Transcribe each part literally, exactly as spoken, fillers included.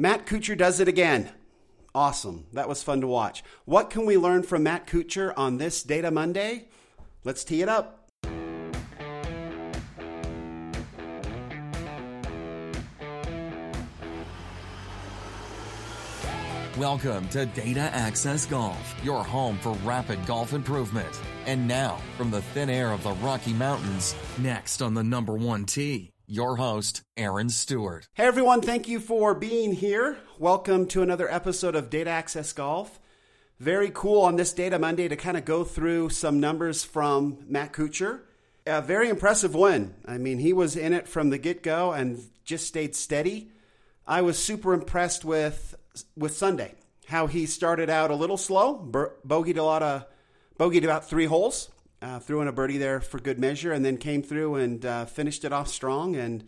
Matt Kuchar does it again. Awesome. That was fun to watch. What can we learn from Matt Kuchar on this Data Monday? Let's tee it up. Welcome to Data Access Golf, your home for rapid golf improvement. And now, from the thin air of the Rocky Mountains, next on the number one tee, your host, Aaron Stewart. Hey everyone, thank you for being here. Welcome to another episode of Data Access Golf. Very cool on this Data Monday to kind of go through some numbers from Matt Kuchar. A very impressive win. I mean, he was in it from the get-go and just stayed steady. I was super impressed with with Sunday, how he started out a little slow, bogeyed a lot of, bogeyed about three holes, uh, threw in a birdie there for good measure, and then came through and uh, finished it off strong and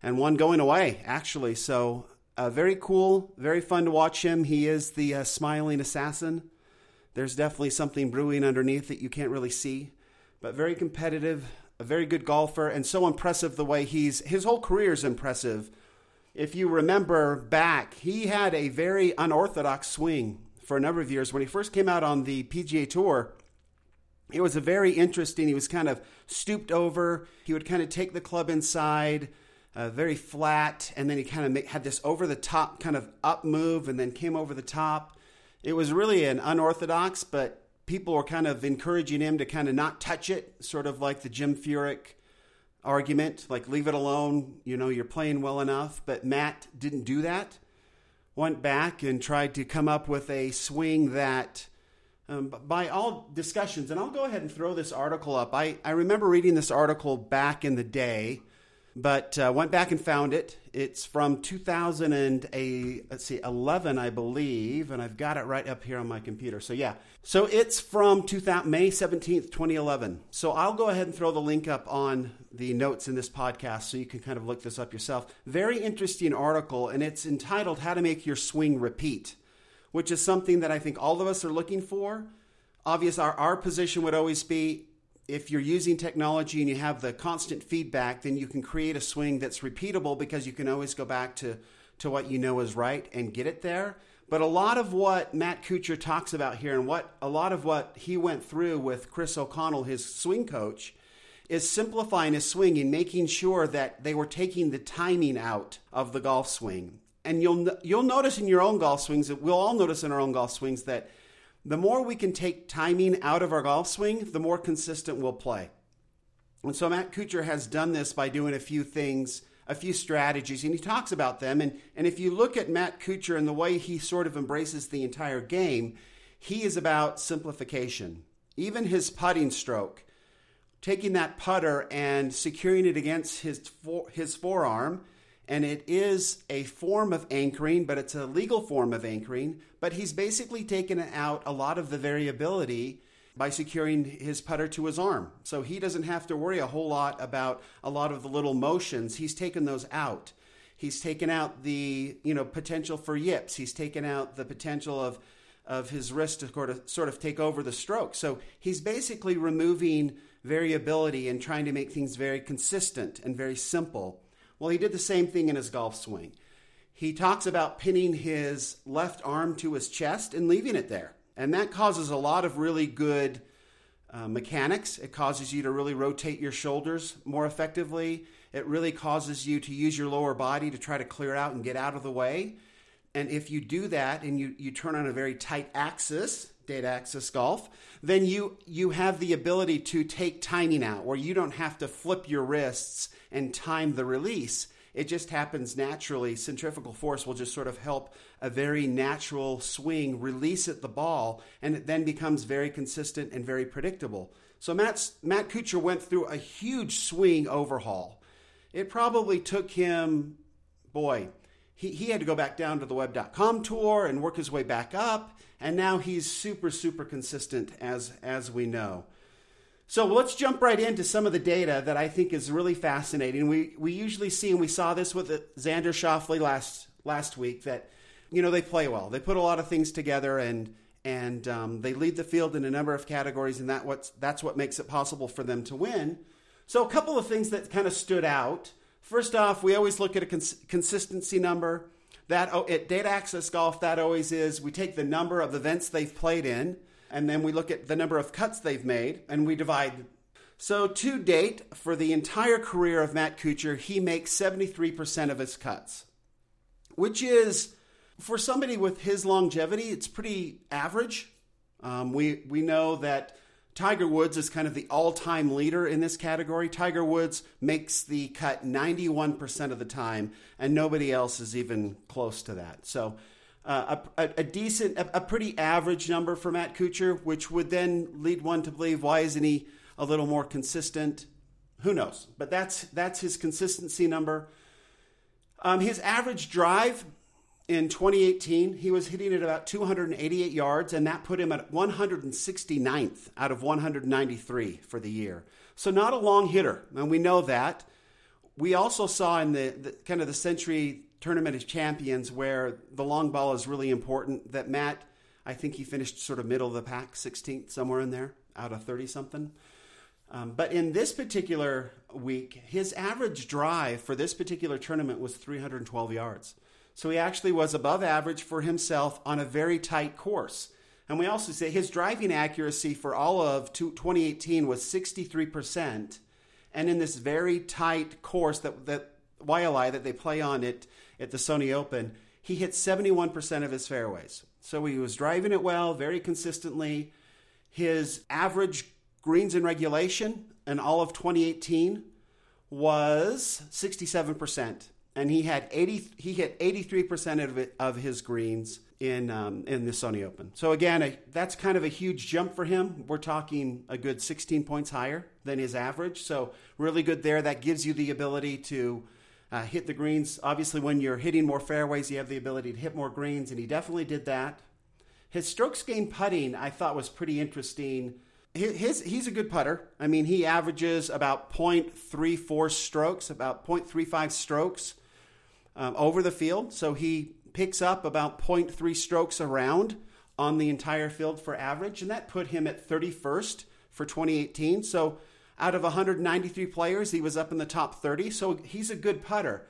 and won going away, actually. So uh, very cool, very fun to watch him. He is the uh, smiling assassin. There's definitely something brewing underneath that you can't really see, but very competitive, a very good golfer, and so impressive the way he's, his whole career is impressive. If you remember back, he had a very unorthodox swing for a number of years. When he first came out on the P G A Tour, it was a very interesting. He was kind of stooped over. He would kind of take the club inside, uh, very flat, and then he kind of made, had this over-the-top kind of up move and then came over the top. It was really an unorthodox, but people were kind of encouraging him to kind of not touch it, sort of like the Jim Furyk argument, like leave it alone, you know, you're playing well enough. But Matt didn't do that, went back and tried to come up with a swing that um, by all discussions, and I'll go ahead and throw this article up. I, I remember reading this article back in the day, but uh, went back and found it. It's from two thousand and a, let's see, eleven, I believe, and I've got it right up here on my computer. So yeah, so it's from two thousand, May seventeenth, twenty eleven. So I'll go ahead and throw the link up on the notes in this podcast so you can kind of look this up yourself. Very interesting article, and it's entitled How to Make Your Swing Repeat, which is something that I think all of us are looking for. Obvious, our, our position would always be, if you're using technology and you have the constant feedback, then you can create a swing that's repeatable because you can always go back to, to what you know is right and get it there. But a lot of what Matt Kuchar talks about here and what a lot of what he went through with Chris O'Connell, his swing coach, is simplifying his swing and making sure that they were taking the timing out of the golf swing. And you'll you'll notice in your own golf swings, we'll all notice in our own golf swings that the more we can take timing out of our golf swing, the more consistent we'll play. And so Matt Kuchar has done this by doing a few things, a few strategies, and he talks about them. And, and if you look at Matt Kuchar and the way he sort of embraces the entire game, he is about simplification. Even his putting stroke, taking that putter and securing it against his for, his forearm, and it is a form of anchoring, but it's a legal form of anchoring. But he's basically taken out a lot of the variability by securing his putter to his arm. So he doesn't have to worry a whole lot about a lot of the little motions. He's taken those out. He's taken out the, you know, potential for yips. He's taken out the potential of, of his wrist to sort of take over the stroke. So he's basically removing variability and trying to make things very consistent and very simple. Well, he did the same thing in his golf swing. He talks about pinning his left arm to his chest and leaving it there. And that causes a lot of really good uh, mechanics. It causes you to really rotate your shoulders more effectively. It really causes you to use your lower body to try to clear out and get out of the way. And if you do that and you, you turn on a very tight axis, Data Access Golf, then you you have the ability to take timing out where you don't have to flip your wrists and time the release. It just happens naturally. Centrifugal force will just sort of help a very natural swing release at the ball, and it then becomes very consistent and very predictable. So Matt's, Matt Kuchar went through a huge swing overhaul. It probably took him, boy, he, he had to go back down to the web dot com tour and work his way back up. And now he's super, super consistent, as as we know. So let's jump right into some of the data that I think is really fascinating. We we usually see, and we saw this with Xander Schauffele last last week, that, you know, they play well. They put a lot of things together, and and um, they lead the field in a number of categories, and that what's, that's what makes it possible for them to win. So a couple of things that kind of stood out. First off, we always look at a cons- consistency number. that at Data Access Golf, that always is, we take the number of events they've played in, and then we look at the number of cuts they've made, and we divide. So to date, for the entire career of Matt Kuchar, he makes seventy-three percent of his cuts, which is, for somebody with his longevity, it's pretty average. Um, we, we know that Tiger Woods is kind of the all-time leader in this category. Tiger Woods makes the cut ninety-one percent of the time, and nobody else is even close to that. So uh, a, a decent, a, a pretty average number for Matt Kuchar, which would then lead one to believe, why isn't he a little more consistent? Who knows? But that's that's his consistency number. Um, his average drive in twenty eighteen, he was hitting at about two hundred eighty-eight yards, and that put him at one hundred sixty-ninth out of one hundred ninety-three for the year. So not a long hitter, and we know that. We also saw in the, the kind of the Century Tournament of Champions, where the long ball is really important, that Matt, I think he finished sort of middle of the pack, sixteenth, somewhere in there, out of thirty-something. Um, but in this particular week, his average drive for this particular tournament was three hundred twelve yards. So he actually was above average for himself on a very tight course. And we also say his driving accuracy for all of twenty eighteen was sixty-three percent. And in this very tight course, that, that Wailea that they play on it at the Sony Open, he hit seventy-one percent of his fairways. So he was driving it well, very consistently. His average greens in regulation in all of twenty eighteen was sixty-seven percent. And he had eighty. He hit eighty-three percent of it, of his greens in um, in the Sony Open. So again, a, that's kind of a huge jump for him. We're talking a good sixteen points higher than his average. So really good there. That gives you the ability to uh, hit the greens. Obviously, when you're hitting more fairways, you have the ability to hit more greens, and he definitely did that. His strokes gained putting, I thought, was pretty interesting. His, his he's a good putter. I mean, he averages about point three four strokes, about point three five strokes. Um, over the field, so he picks up about point three strokes a round on the entire field for average, and that put him at thirty-first for twenty eighteen. So out of one hundred ninety-three players, he was up in the top thirty, so he's a good putter.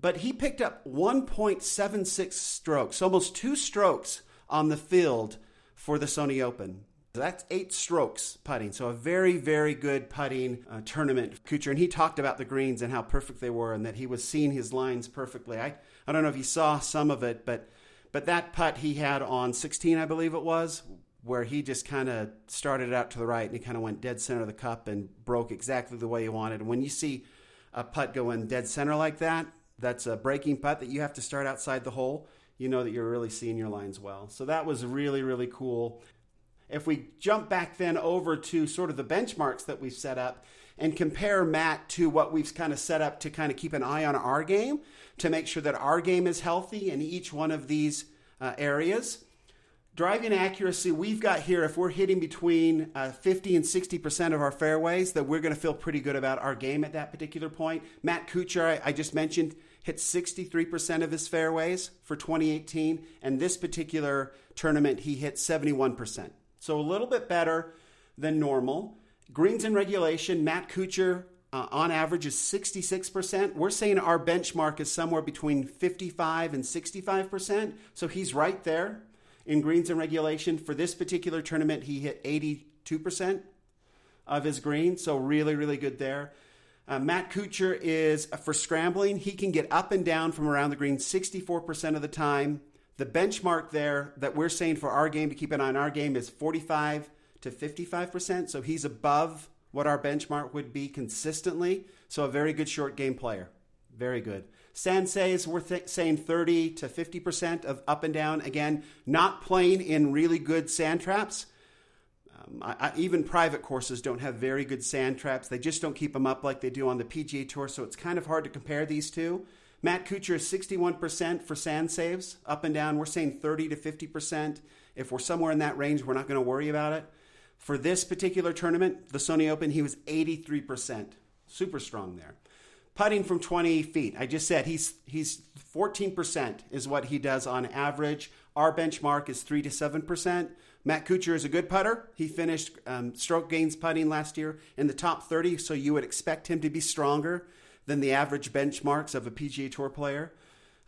But he picked up one point seven six strokes, almost two strokes on the field for the Sony Open. So that's eight strokes putting, so a very, very good putting uh, tournament for Kuchar. And he talked about the greens and how perfect they were and that he was seeing his lines perfectly. I, I don't know if you saw some of it, but but that putt he had on sixteen, I believe it was, where he just kind of started out to the right and he kind of went dead center of the cup and broke exactly the way he wanted. And when you see a putt going dead center like that, that's a breaking putt that you have to start outside the hole. You know that you're really seeing your lines well. So that was really, really cool. If we jump back then over to sort of the benchmarks that we've set up and compare Matt to what we've kind of set up to kind of keep an eye on our game to make sure that our game is healthy in each one of these uh, areas. Driving accuracy, we've got here, if we're hitting between uh, fifty and sixty percent of our fairways, that we're going to feel pretty good about our game at that particular point. Matt Kuchar, I, I just mentioned, hit sixty-three percent of his fairways for twenty eighteen, and this particular tournament he hit seventy-one percent. So a little bit better than normal. Greens in regulation, Matt Kuchar uh, on average is sixty-six percent. We're saying our benchmark is somewhere between fifty-five and sixty-five percent. So he's right there in greens in regulation. For this particular tournament, he hit eighty-two percent of his greens. So really, really good there. Uh, Matt Kuchar is, uh, for scrambling, he can get up and down from around the green sixty-four percent of the time. The benchmark there that we're saying for our game to keep an eye on our game is forty-five to fifty-five percent. So he's above what our benchmark would be consistently. So a very good short game player. Very good. Sansei's, we're th- saying thirty to fifty percent of up and down. Again, not playing in really good sand traps. Um, I, I, even private courses don't have very good sand traps. They just don't keep them up like they do on the P G A Tour. So it's kind of hard to compare these two. Matt Kuchar is sixty-one percent for sand saves, up and down. We're saying thirty to fifty percent. If we're somewhere in that range, we're not going to worry about it. For this particular tournament, the Sony Open, he was eighty-three percent. Super strong there. Putting from twenty feet. I just said he's he's fourteen percent is what he does on average. Our benchmark is three to seven percent. Matt Kuchar is a good putter. He finished um, stroke gains putting last year in the top thirty, so you would expect him to be stronger than the average benchmarks of a P G A Tour player.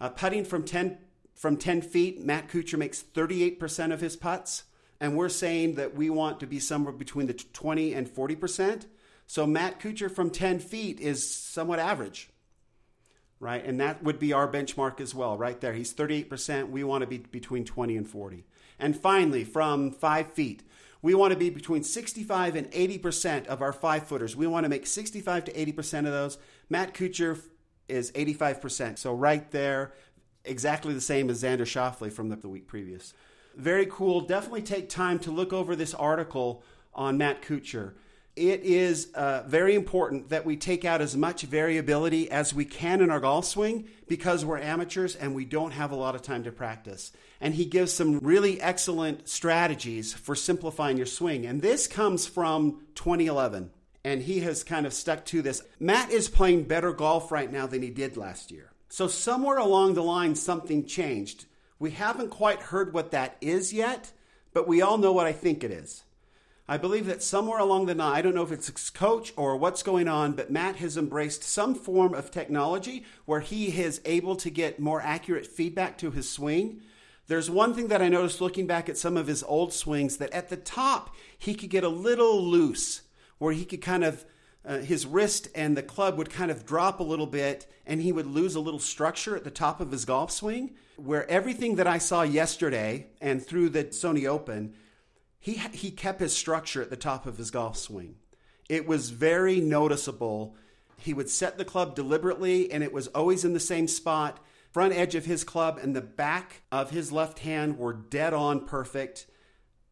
Uh, putting from ten from ten feet, Matt Kuchar makes thirty-eight percent of his putts, and we're saying that we want to be somewhere between the twenty and forty percent. So Matt Kuchar from ten feet is somewhat average, right? And that would be our benchmark as well, right there. He's thirty-eight percent. We want to be between twenty and forty. And finally, from five feet, we want to be between sixty-five and eighty percent of our five-footers. We want to make sixty-five to eighty percent of those. Matt Kuchar is eighty-five percent. So right there, exactly the same as Xander Schauffele from the week previous. Very cool. Definitely take time to look over this article on Matt Kuchar. It is uh, very important that we take out as much variability as we can in our golf swing because we're amateurs and we don't have a lot of time to practice. And he gives some really excellent strategies for simplifying your swing. And this comes from twenty eleven. And he has kind of stuck to this. Matt is playing better golf right now than he did last year. So somewhere along the line, something changed. We haven't quite heard what that is yet, but we all know what I think it is. I believe that somewhere along the line, I don't know if it's his coach or what's going on, but Matt has embraced some form of technology where he is able to get more accurate feedback to his swing. There's one thing that I noticed looking back at some of his old swings, that at the top, he could get a little loose where he could kind of, uh, his wrist and the club would kind of drop a little bit and he would lose a little structure at the top of his golf swing, where everything that I saw yesterday and through the Sony Open, He he kept his structure at the top of his golf swing. It was very noticeable. He would set the club deliberately, and it was always in the same spot. Front edge of his club and the back of his left hand were dead on perfect.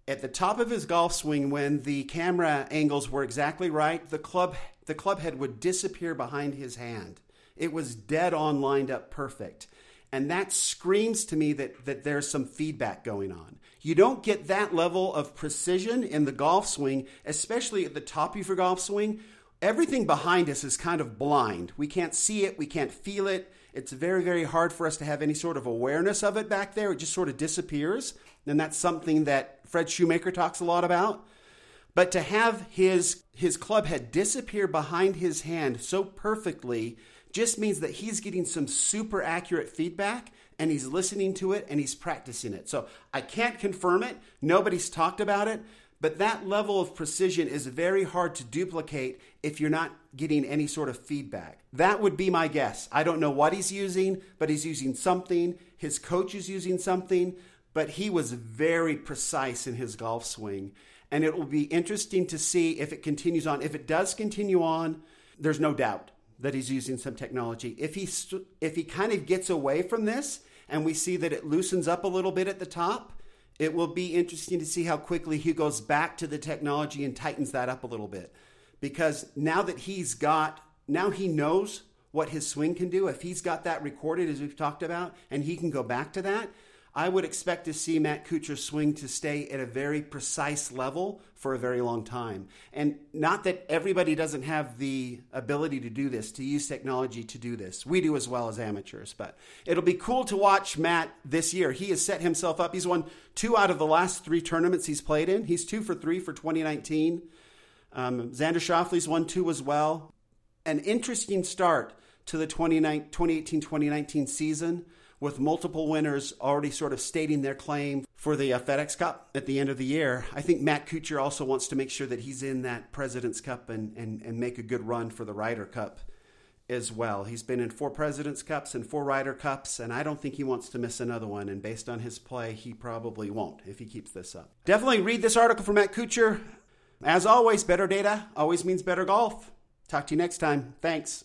At the top of his golf swing, when the camera angles were exactly right, the club the club head would disappear behind his hand. It was dead on lined up perfect. And that screams to me that, that there's some feedback going on. You don't get that level of precision in the golf swing, especially at the top of your golf swing. Everything behind us is kind of blind. We can't see it. We can't feel it. It's very, very hard for us to have any sort of awareness of it back there. It just sort of disappears. And that's something that Fred Shoemaker talks a lot about. But to have his, his club head disappear behind his hand so perfectly just means that he's getting some super accurate feedback and he's listening to it and he's practicing it. So I can't confirm it. Nobody's talked about it, but that level of precision is very hard to duplicate if you're not getting any sort of feedback. That would be my guess. I don't know what he's using, but he's using something. His coach is using something, but he was very precise in his golf swing. And it will be interesting to see if it continues on. If it does continue on, there's no doubt that he's using some technology. If he st- if he kind of gets away from this and we see that it loosens up a little bit at the top, it will be interesting to see how quickly he goes back to the technology and tightens that up a little bit. Because now that he's got, now he knows what his swing can do. If he's got that recorded, as we've talked about, and he can go back to that, I would expect to see Matt Kuchar's swing to stay at a very precise level for a very long time. And not that everybody doesn't have the ability to do this, to use technology to do this. We do as well as amateurs, but it'll be cool to watch Matt this year. He has set himself up. He's won two out of the last three tournaments he's played in. He's two for three for twenty nineteen. Um, Xander Schauffele's won two as well. An interesting start to the twenty eighteen twenty nineteen season, with multiple winners already sort of stating their claim for the uh, FedEx Cup at the end of the year. I think Matt Kuchar also wants to make sure that he's in that President's Cup and, and, and make a good run for the Ryder Cup as well. He's been in four President's Cups and four Ryder Cups, and I don't think he wants to miss another one. And based on his play, he probably won't if he keeps this up. Definitely read this article from Matt Kuchar. As always, better data always means better golf. Talk to you next time. Thanks.